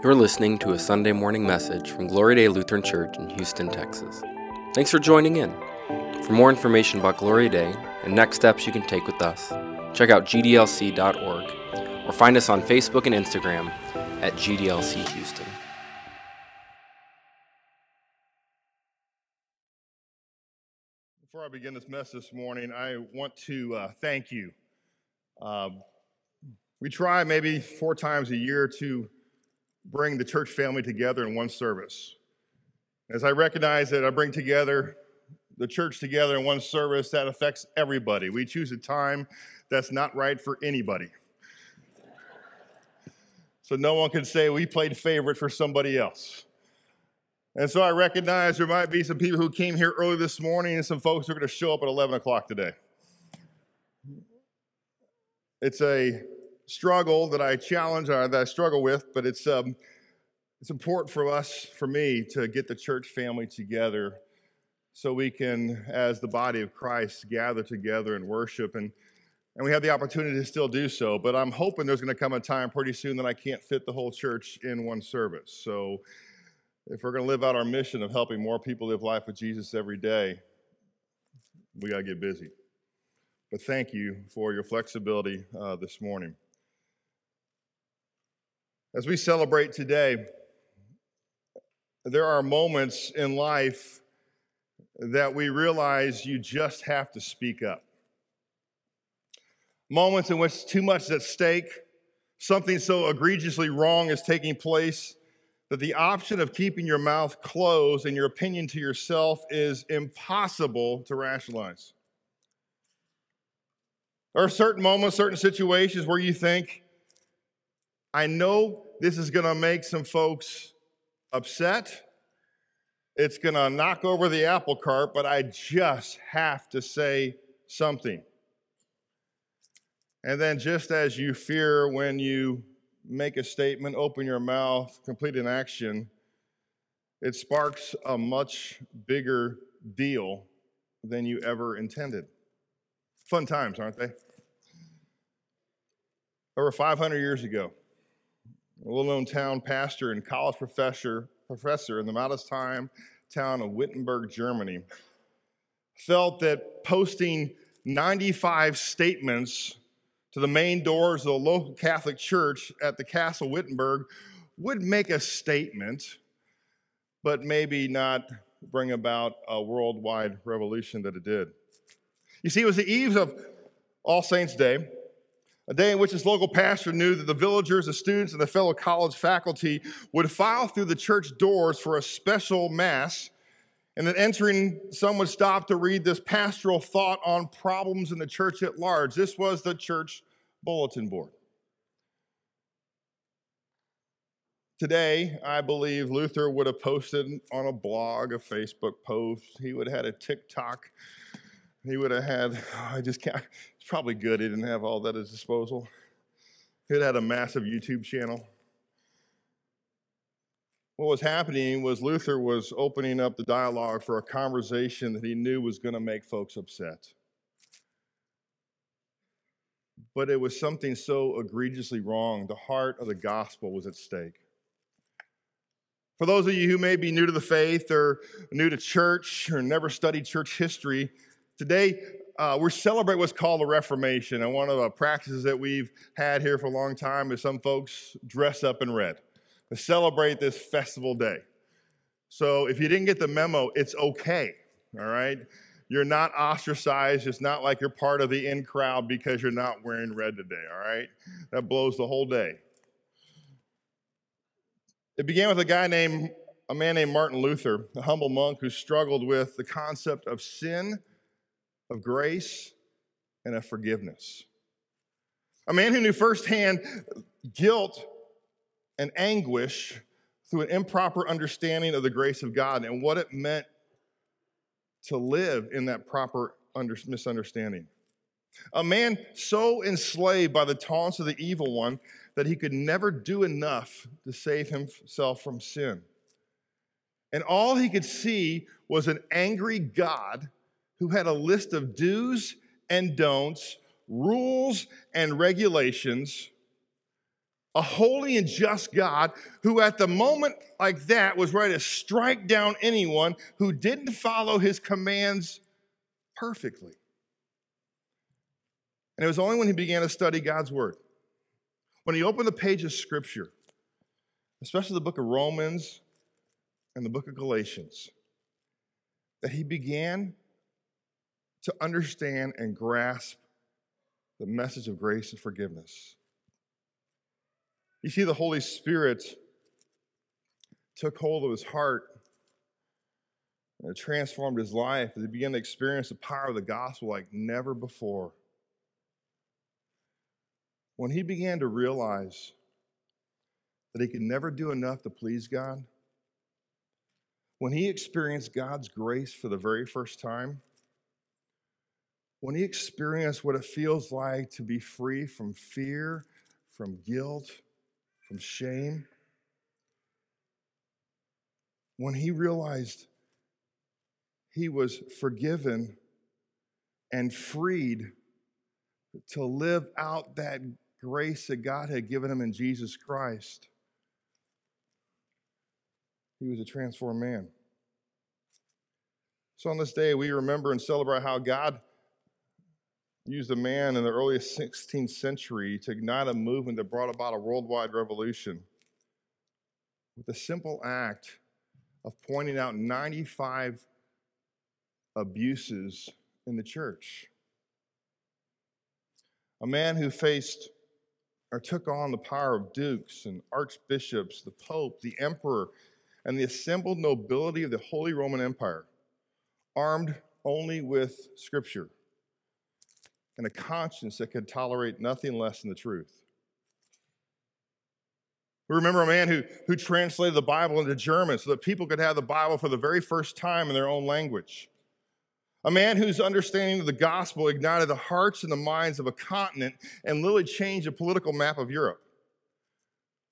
You're listening to a Sunday morning message from Gloria Dei Lutheran Church in Houston, Texas. Thanks for joining in. For more information about Gloria Dei and next steps you can take with us, check out gdlc.org or find us on Facebook and Instagram at gdlc Houston. Before I begin this message this morning, I want to thank you. We try maybe 4 times a year to bring the church family together in one service. As I recognize that I bring together the church together in one service, that affects everybody. We choose a time that's not right for anybody. So no one can say we played favorite for somebody else. And so I recognize there might be some people who came here early this morning and some folks who are going to show up at 11 o'clock today. It's a struggle that I challenge, or that I struggle with, but it's important for me, to get the church family together so we can, as the body of Christ, gather together and worship, and we have the opportunity to still do so, but I'm hoping there's going to come a time pretty soon that I can't fit the whole church in one service. So if we're going to live out our mission of helping more people live life with Jesus every day, we got to get busy. But thank you for your flexibility this morning. As we celebrate today, there are moments in life that we realize you just have to speak up. Moments in which too much is at stake, something so egregiously wrong is taking place that the option of keeping your mouth closed and your opinion to yourself is impossible to rationalize. There are certain moments, certain situations where you think, I know this is going to make some folks upset. It's going to knock over the apple cart, but I just have to say something. And then just as you fear when you make a statement, open your mouth, complete an action, it sparks a much bigger deal than you ever intended. Fun times, aren't they? Over 500 years ago, a little-known town pastor and college professor in the Maltersheim town of Wittenberg, Germany, felt that posting 95 statements to the main doors of the local Catholic church at the Castle Wittenberg would make a statement, but maybe not bring about a worldwide revolution that it did. You see, it was the eve of All Saints' Day, a day in which this local pastor knew that the villagers, the students, and the fellow college faculty would file through the church doors for a special mass, and then entering, some would stop to read this pastoral thought on problems in the church at large. This was the church bulletin board. Today, I believe Luther would have posted on a blog, a Facebook post. He would have had a TikTok. He would have had, it's probably good he didn't have all that at his disposal. He would have had a massive YouTube channel. What was happening was Luther was opening up the dialogue for a conversation that he knew was going to make folks upset. But it was something so egregiously wrong, the heart of the gospel was at stake. For those of you who may be new to the faith or new to church or never studied church history, today, we're celebrating what's called the Reformation, and one of the practices that we've had here for a long time is some folks dress up in red to celebrate this festival day. So if you didn't get the memo, it's okay, all right? You're not ostracized. It's not like you're part of the in crowd because you're not wearing red today, all right? That blows the whole day. It began with a man named Martin Luther, a humble monk who struggled with the concept of sin, of grace, and of forgiveness. A man who knew firsthand guilt and anguish through an improper understanding of the grace of God and what it meant to live in that proper misunderstanding. A man so enslaved by the taunts of the evil one that he could never do enough to save himself from sin. And all he could see was an angry God who had a list of do's and don'ts, rules and regulations, a holy and just God who at the moment like that was ready to strike down anyone who didn't follow his commands perfectly. And it was only when he began to study God's word, when he opened the page of Scripture, especially the book of Romans and the book of Galatians, that he began to understand and grasp the message of grace and forgiveness. You see, the Holy Spirit took hold of his heart and it transformed his life as he began to experience the power of the gospel like never before. When he began to realize that he could never do enough to please God, when he experienced God's grace for the very first time, when he experienced what it feels like to be free from fear, from guilt, from shame, when he realized he was forgiven and freed to live out that grace that God had given him in Jesus Christ, he was a transformed man. So on this day, we remember and celebrate how God used a man in the early 16th century to ignite a movement that brought about a worldwide revolution with the simple act of pointing out 95 abuses in the church. A man who faced or took on the power of dukes and archbishops, the Pope, the Emperor, and the assembled nobility of the Holy Roman Empire, armed only with Scripture and a conscience that could tolerate nothing less than the truth. We remember a man who translated the Bible into German so that people could have the Bible for the very first time in their own language. A man whose understanding of the gospel ignited the hearts and the minds of a continent and literally changed the political map of Europe.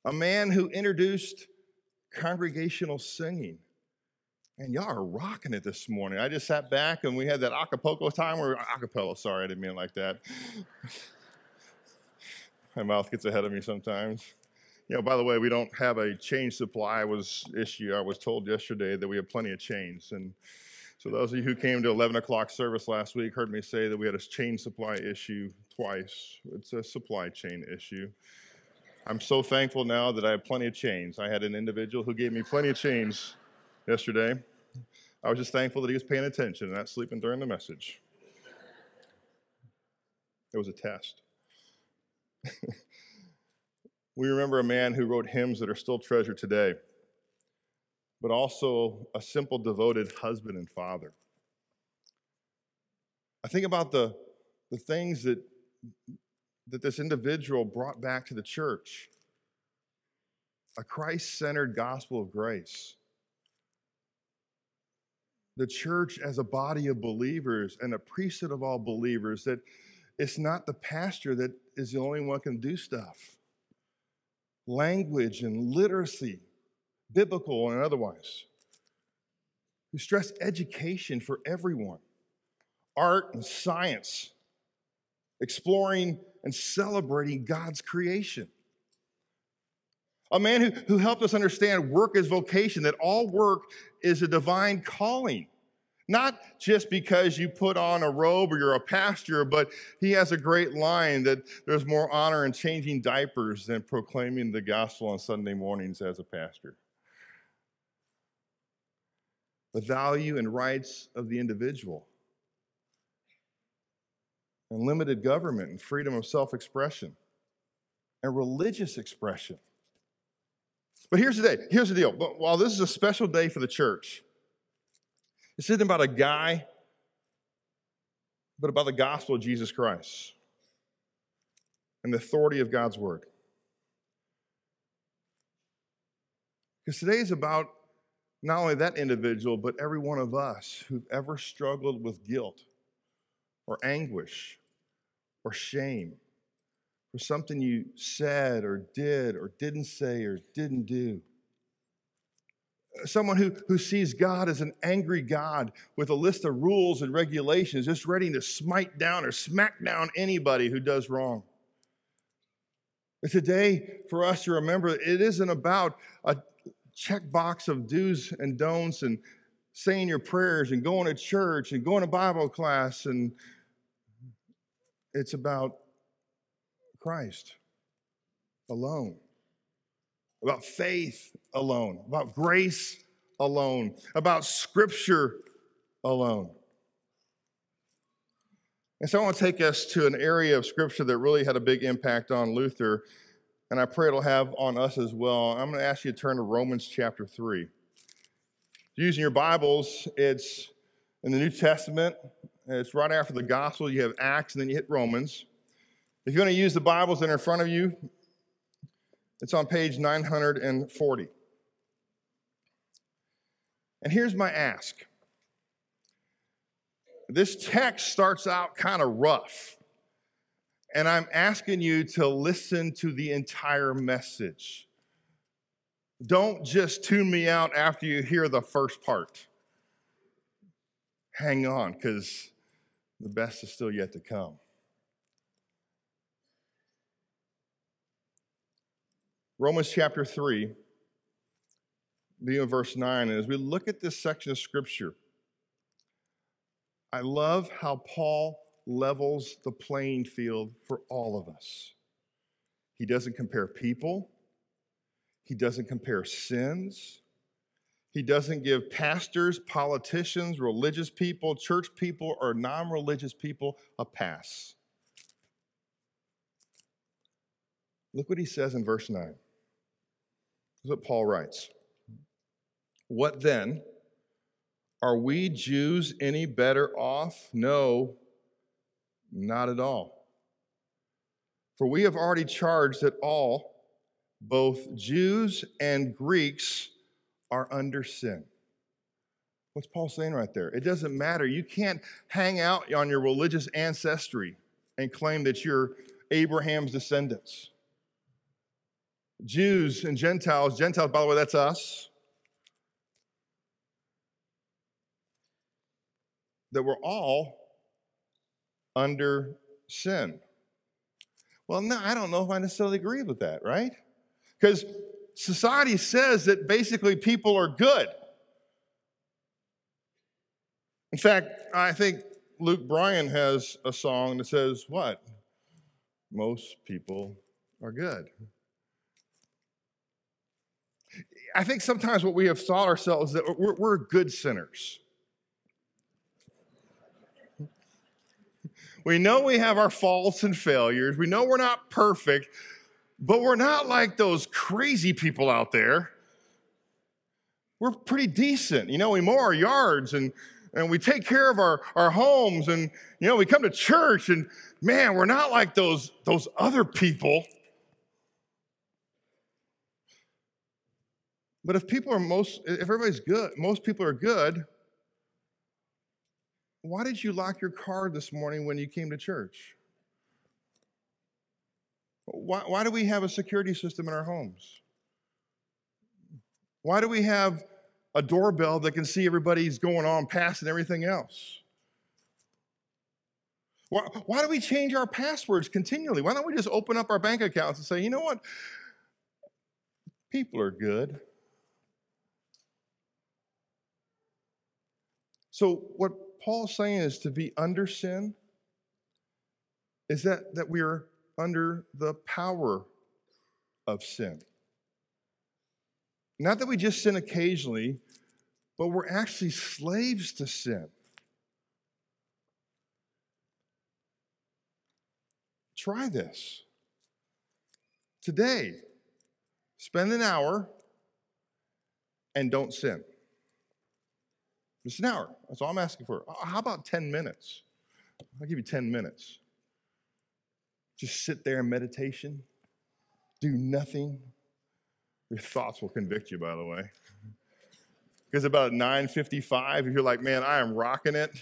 A man who introduced congregational singing. And y'all are rocking it this morning. I just sat back and we had that acapella. Sorry, I didn't mean it like that. My mouth gets ahead of me sometimes. You know, by the way, we don't have a change supply issue. I was told yesterday that we have plenty of change. And so those of you who came to 11 o'clock service last week heard me say that we had a change supply issue twice. It's a supply chain issue. I'm so thankful now that I have plenty of change. I had an individual who gave me plenty of change yesterday. I was just thankful that he was paying attention and not sleeping during the message. It was a test. We remember a man who wrote hymns that are still treasured today, but also a simple, devoted husband and father. I think about the things that this individual brought back to the church. A Christ-centered gospel of grace. The church as a body of believers and a priesthood of all believers, that it's not the pastor that is the only one who can do stuff. Language and literacy, biblical and otherwise. We stress education for everyone. Art and science, exploring and celebrating God's creation. A man who helped us understand work is vocation, that all work is a divine calling. Not just because you put on a robe or you're a pastor, but he has a great line that there's more honor in changing diapers than proclaiming the gospel on Sunday mornings as a pastor. The value and rights of the individual. Unlimited government and freedom of self-expression and religious expression. But here's the deal. But while this is a special day for the church, this isn't about a guy, but about the gospel of Jesus Christ and the authority of God's word. Because today is about not only that individual, but every one of us who've ever struggled with guilt or anguish or shame for something you said or did or didn't say or didn't do. Someone who sees God as an angry God with a list of rules and regulations just ready to smite down or smack down anybody who does wrong. But today, for us to remember, it isn't about a checkbox of do's and don'ts and saying your prayers and going to church and going to Bible class. And it's about Christ alone, about faith alone, about grace alone, about Scripture alone. And so I want to take us to an area of Scripture that really had a big impact on Luther, and I pray it'll have on us as well. I'm going to ask you to turn to Romans chapter 3. Using your Bibles, it's in the New Testament. It's right after the Gospel. You have Acts, and then you hit Romans. If you're going to use the Bibles that are in front of you, it's on page 940. And here's my ask. This text starts out kind of rough, and I'm asking you to listen to the entire message. Don't just tune me out after you hear the first part. Hang on, because the best is still yet to come. Romans chapter 3, beginning in verse 9, and as we look at this section of Scripture, I love how Paul levels the playing field for all of us. He doesn't compare people. He doesn't compare sins. He doesn't give pastors, politicians, religious people, church people, or non-religious people a pass. Look what he says in verse 9. This is what Paul writes. What then? Are we Jews any better off? No, not at all. For we have already charged that all, both Jews and Greeks, are under sin. What's Paul saying right there? It doesn't matter. You can't hang out on your religious ancestry and claim that you're Abraham's descendants. Jews and Gentiles, by the way, that's us, that we're all under sin. Well, no, I don't know if I necessarily agree with that, right? Because society says that basically people are good. In fact, I think Luke Bryan has a song that says what? Most people are good. I think sometimes what we have thought ourselves is that we're good sinners. We know we have our faults and failures. We know we're not perfect, but we're not like those crazy people out there. We're pretty decent. You know, we mow our yards and we take care of our homes, and, you know, we come to church, and, man, we're not like those other people. But if everybody's good, most people are good, why did you lock your car this morning when you came to church? Why do we have a security system in our homes? Why do we have a doorbell that can see everybody's going on past and everything else? Why do we change our passwords continually? Why don't we just open up our bank accounts and say, you know what? People are good. So what Paul's saying is to be under sin is that we are under the power of sin. Not that we just sin occasionally, but we're actually slaves to sin. Try this. Today, spend an hour and don't sin. Just an hour. That's all I'm asking for. How about 10 minutes? I'll give you 10 minutes. Just sit there in meditation. Do nothing. Your thoughts will convict you, by the way. Because about 9:55, if you're like, man, I am rocking it,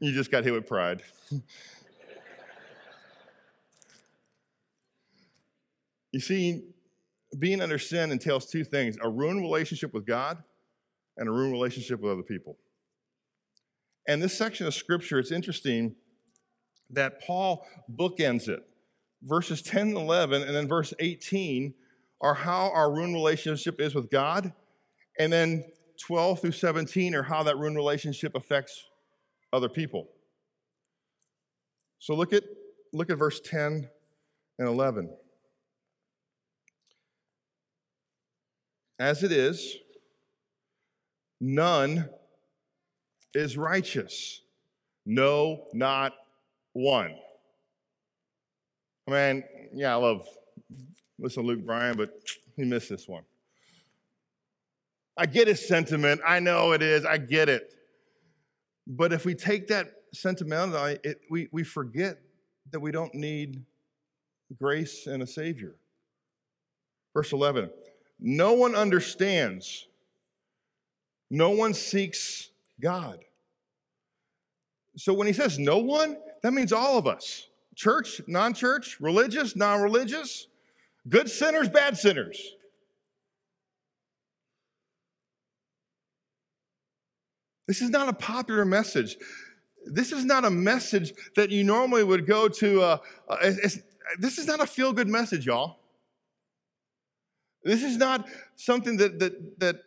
you just got hit with pride. You see, being under sin entails two things: a ruined relationship with God and a ruined relationship with other people. And this section of Scripture, it's interesting that Paul bookends it verses 10 and 11 and then verse 18 are how our ruined relationship is with God. And then 12 through 17 are how that ruined relationship affects other people. So look at verse 10 and 11. As it is, none is righteous. No, not one. I mean, yeah, I love listening to Luke Bryan, but he missed this one. I get his sentiment. I know it is. I get it. But if we take that sentiment, we forget that we don't need grace and a Savior. Verse 11, no one understands. No one seeks God. So when he says no one, that means all of us. Church, non-church, religious, non-religious, good sinners, bad sinners. This is not a popular message. This is not a message that you normally would go to. This is not a feel-good message, y'all. This is not something that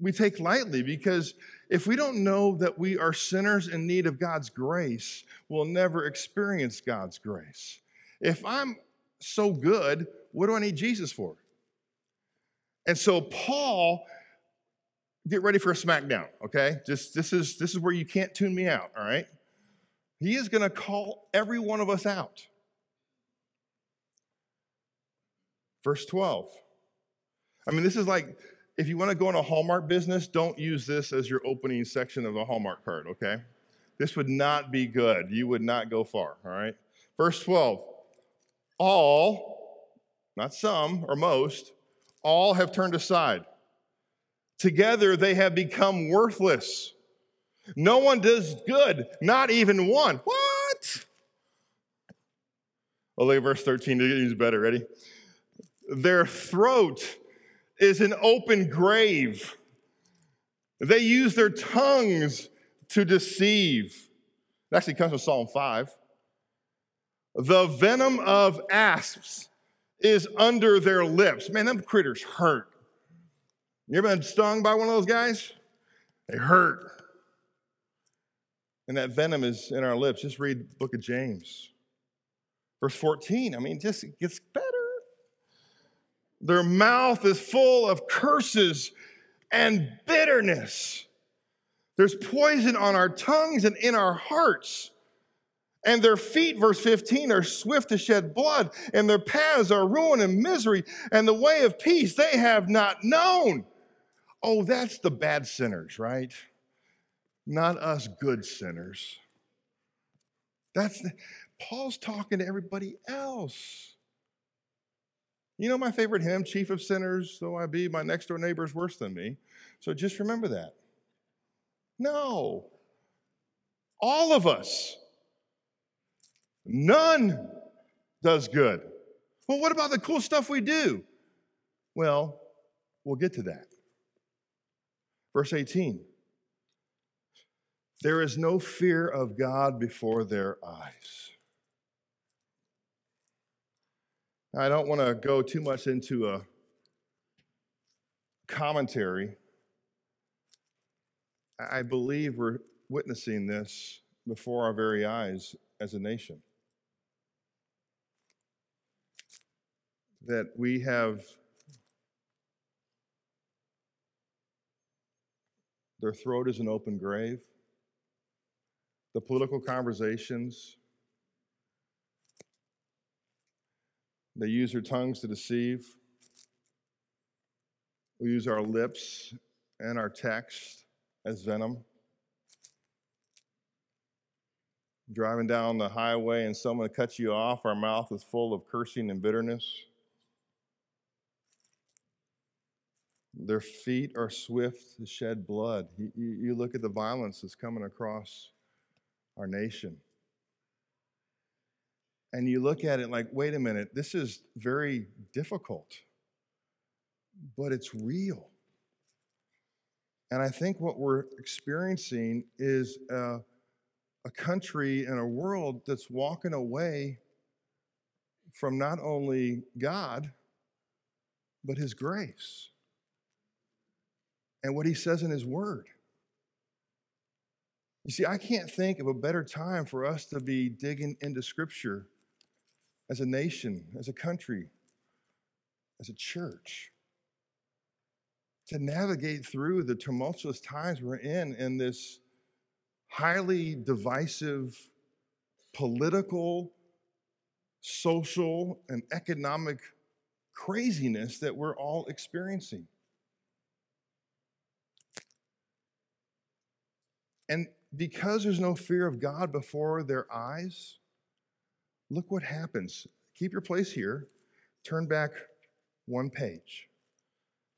we take lightly, because if we don't know that we are sinners in need of God's grace, we'll never experience God's grace. If I'm so good, what do I need Jesus for? And so Paul, get ready for a smackdown, okay? This is where you can't tune me out, all right? He is going to call every one of us out. Verse 12. I mean, this is like, if you want to go into a Hallmark business, don't use this as your opening section of the Hallmark card, okay? This would not be good. You would not go far, all right? Verse 12, all, not some or most, all have turned aside. Together they have become worthless. No one does good, not even one. What? Well, look at verse 13. It gets better. Ready? Their throat is an open grave. They use their tongues to deceive. It actually comes from Psalm 5. The venom of asps is under their lips. Man, them critters hurt. You ever been stung by one of those guys? They hurt. And that venom is in our lips. Just read the book of James. Verse 14, I mean, just it gets better. Their mouth is full of curses and bitterness. There's poison on our tongues and in our hearts. And their feet, verse 15, are swift to shed blood, and their paths are ruin and misery, and the way of peace they have not known. Oh, that's the bad sinners, right? Not us good sinners. Paul's talking to everybody else. You know my favorite hymn, Chief of Sinners Though I Be, my next door neighbor is worse than me. So just remember that. No. All of us. None does good. Well, what about the cool stuff we do? Well, we'll get to that. Verse 18. There is no fear of God before their eyes. I don't want to go too much into a commentary. I believe we're witnessing this before our very eyes as a nation. That we have their throat is an open grave. The political conversations, they use their tongues to deceive. We use our lips and our text as venom. Driving down the highway and someone cuts you off, our mouth is full of cursing and bitterness. Their feet are swift to shed blood. You look at the violence that's coming across our nation. And you look at it like, wait a minute, this is very difficult, but it's real. And I think what we're experiencing is a country and a world that's walking away from not only God, but his grace and what he says in his word. You see, I can't think of a better time for us to be digging into Scripture as a nation, as a country, as a church, to navigate through the tumultuous times we're in this highly divisive political, social, and economic craziness that we're all experiencing. And because there's no fear of God before their eyes, look what happens. Keep your place here. Turn back one page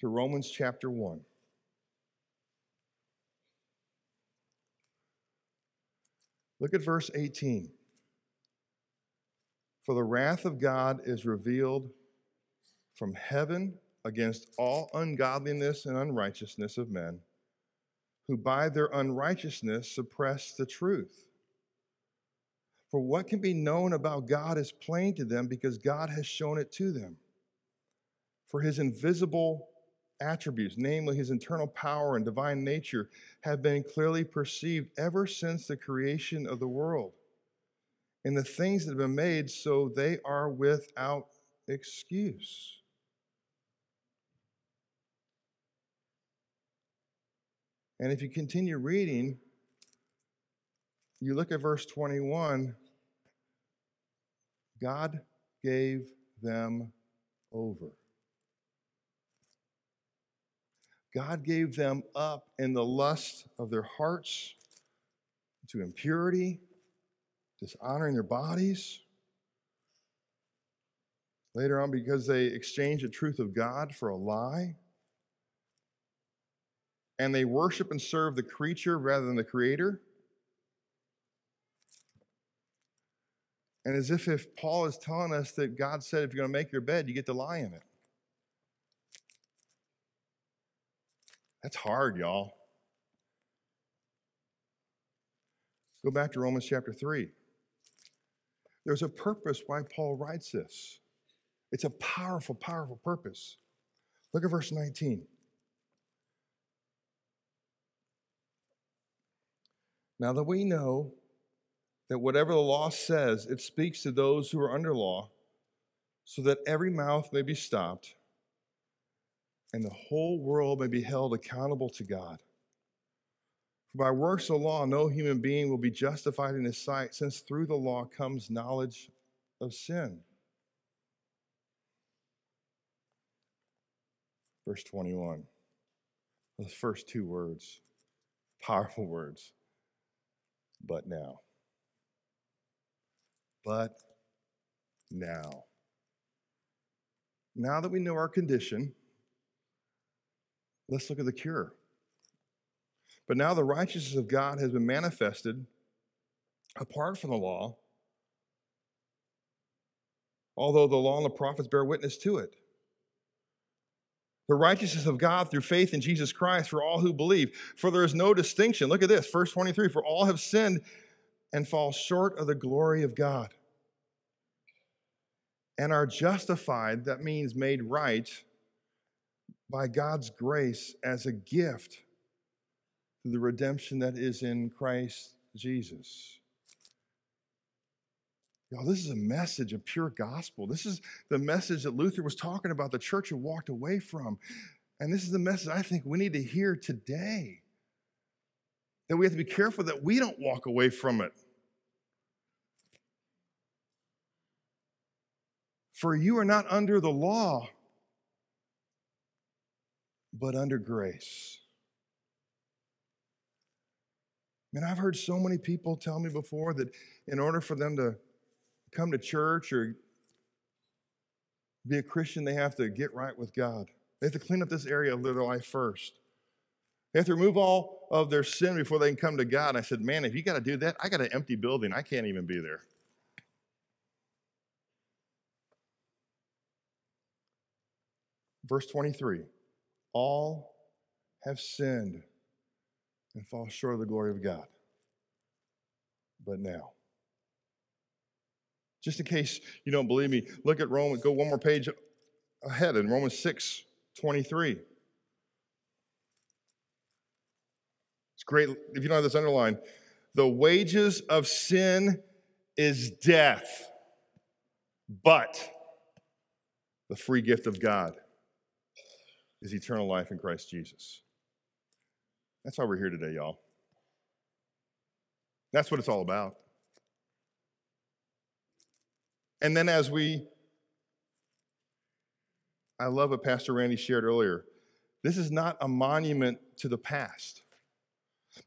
to Romans chapter 1. Look at verse 18. For the wrath of God is revealed from heaven against all ungodliness and unrighteousness of men, who by their unrighteousness suppress the truth. For what can be known about God is plain to them, because God has shown it to them. For his invisible attributes, namely his internal power and divine nature, have been clearly perceived ever since the creation of the world, and the things that have been made, so they are without excuse. And if you continue reading, you look at verse 21, God gave them over. God gave them up in the lust of their hearts to impurity, dishonoring their bodies. Later on, because they exchanged the truth of God for a lie. And they worship and serve the creature rather than the creator. And as if Paul is telling us that God said, if you're going to make your bed, you get to lie in it. That's hard, y'all. Go back to Romans chapter 3. There's a purpose why Paul writes this. It's a powerful, powerful purpose. Look at verse 19. Now that we know that whatever the law says, it speaks to those who are under law, so that every mouth may be stopped and the whole world may be held accountable to God. For by works of law, no human being will be justified in his sight, since through the law comes knowledge of sin. Verse 21, those first two words, powerful words. But now. But now. Now that we know our condition, let's look at the cure. But now the righteousness of God has been manifested apart from the law, although the law and the prophets bear witness to it. The righteousness of God through faith in Jesus Christ for all who believe. For there is no distinction. Look at this, verse 23. For all have sinned and fall short of the glory of God, and are justified, that means made right, by God's grace as a gift through the redemption that is in Christ Jesus. Y'all, this is a message of pure gospel. This is the message that Luther was talking about, the church had walked away from. And this is the message I think we need to hear today. That we have to be careful that we don't walk away from it. For you are not under the law, but under grace. Man, I've heard so many people tell me before that in order for them to come to church or be a Christian, they have to get right with God. They have to clean up this area of their life first. They have to remove all of their sin before they can come to God. And I said, man, if you got to do that, I got an empty building. I can't even be there. Verse 23, all have sinned and fall short of the glory of God. But now. Just in case you don't believe me, look at Romans, go one more page ahead in Romans 6:23. It's great, if you don't have this underlined, the wages of sin is death, but the free gift of God is eternal life in Christ Jesus. That's why we're here today, y'all. That's what it's all about. And then as we, I love what Pastor Randy shared earlier. This is not a monument to the past,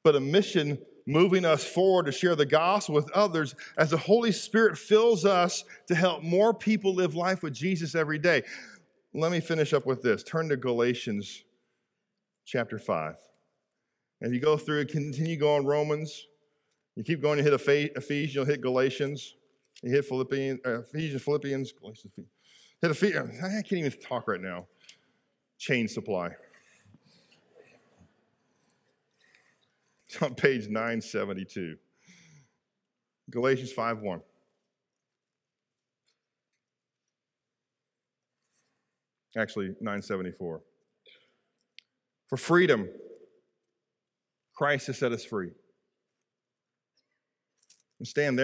but a mission moving us forward to share the gospel with others as the Holy Spirit fills us to help more people live life with Jesus every day. Let me finish up with this. Turn to Galatians chapter 5. And if you go through, continue going Romans, you keep going, you hit Ephesians, you'll hit Galatians, you hit Philippians, hit Ephesians. I can't even talk right now. Chain Supply. It's on page 972. Galatians 5:1. Actually, 974. For freedom, Christ has set us free. And stand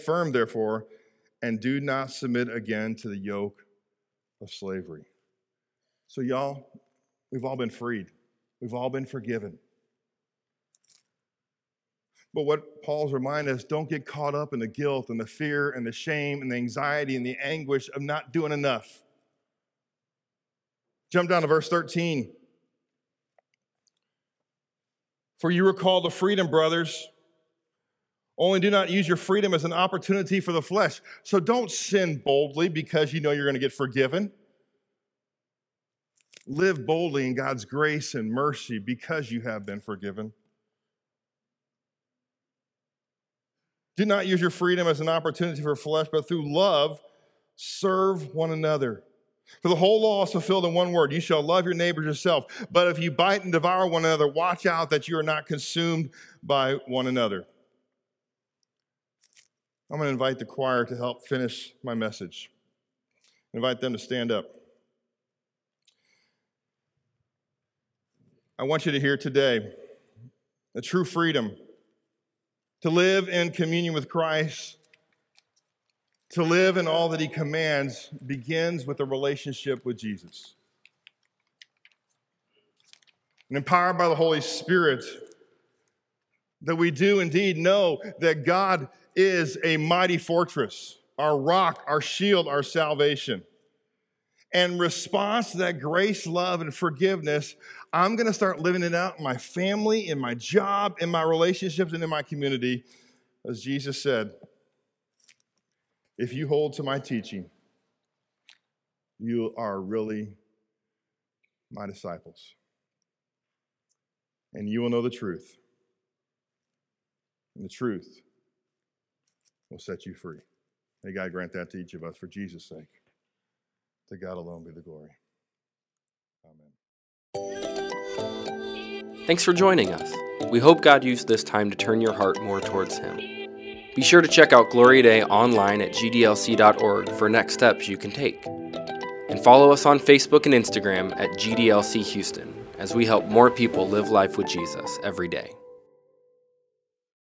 firm, therefore, and do not submit again to the yoke of slavery. So y'all, we've all been freed. We've all been forgiven. But what Paul's reminding us, don't get caught up in the guilt and the fear and the shame and the anxiety and the anguish of not doing enough. Jump down to verse 13. For you were called to freedom, brothers. Only do not use your freedom as an opportunity for the flesh. So don't sin boldly because you know you're going to get forgiven. Live boldly in God's grace and mercy because you have been forgiven. Do not use your freedom as an opportunity for flesh, but through love, serve one another. For the whole law is fulfilled in one word, you shall love your neighbor as yourself. But if you bite and devour one another, watch out that you are not consumed by one another. I'm going to invite the choir to help finish my message. Invite them to stand up. I want you to hear today a true freedom to live in communion with Christ, to live in all that he commands, begins with a relationship with Jesus. And empowered by the Holy Spirit, that we do indeed know that God is a mighty fortress, our rock, our shield, our salvation. And in response to that grace, love, and forgiveness, I'm going to start living it out in my family, in my job, in my relationships, and in my community. As Jesus said, if you hold to my teaching, you are really my disciples. And you will know the truth. And the truth will set you free. May God grant that to each of us for Jesus' sake. To God alone be the glory. Amen. Thanks for joining us. We hope God used this time to turn your heart more towards Him. Be sure to check out Gloria Dei online at gdlc.org for next steps you can take. And follow us on Facebook and Instagram at GDLC Houston as we help more people live life with Jesus every day.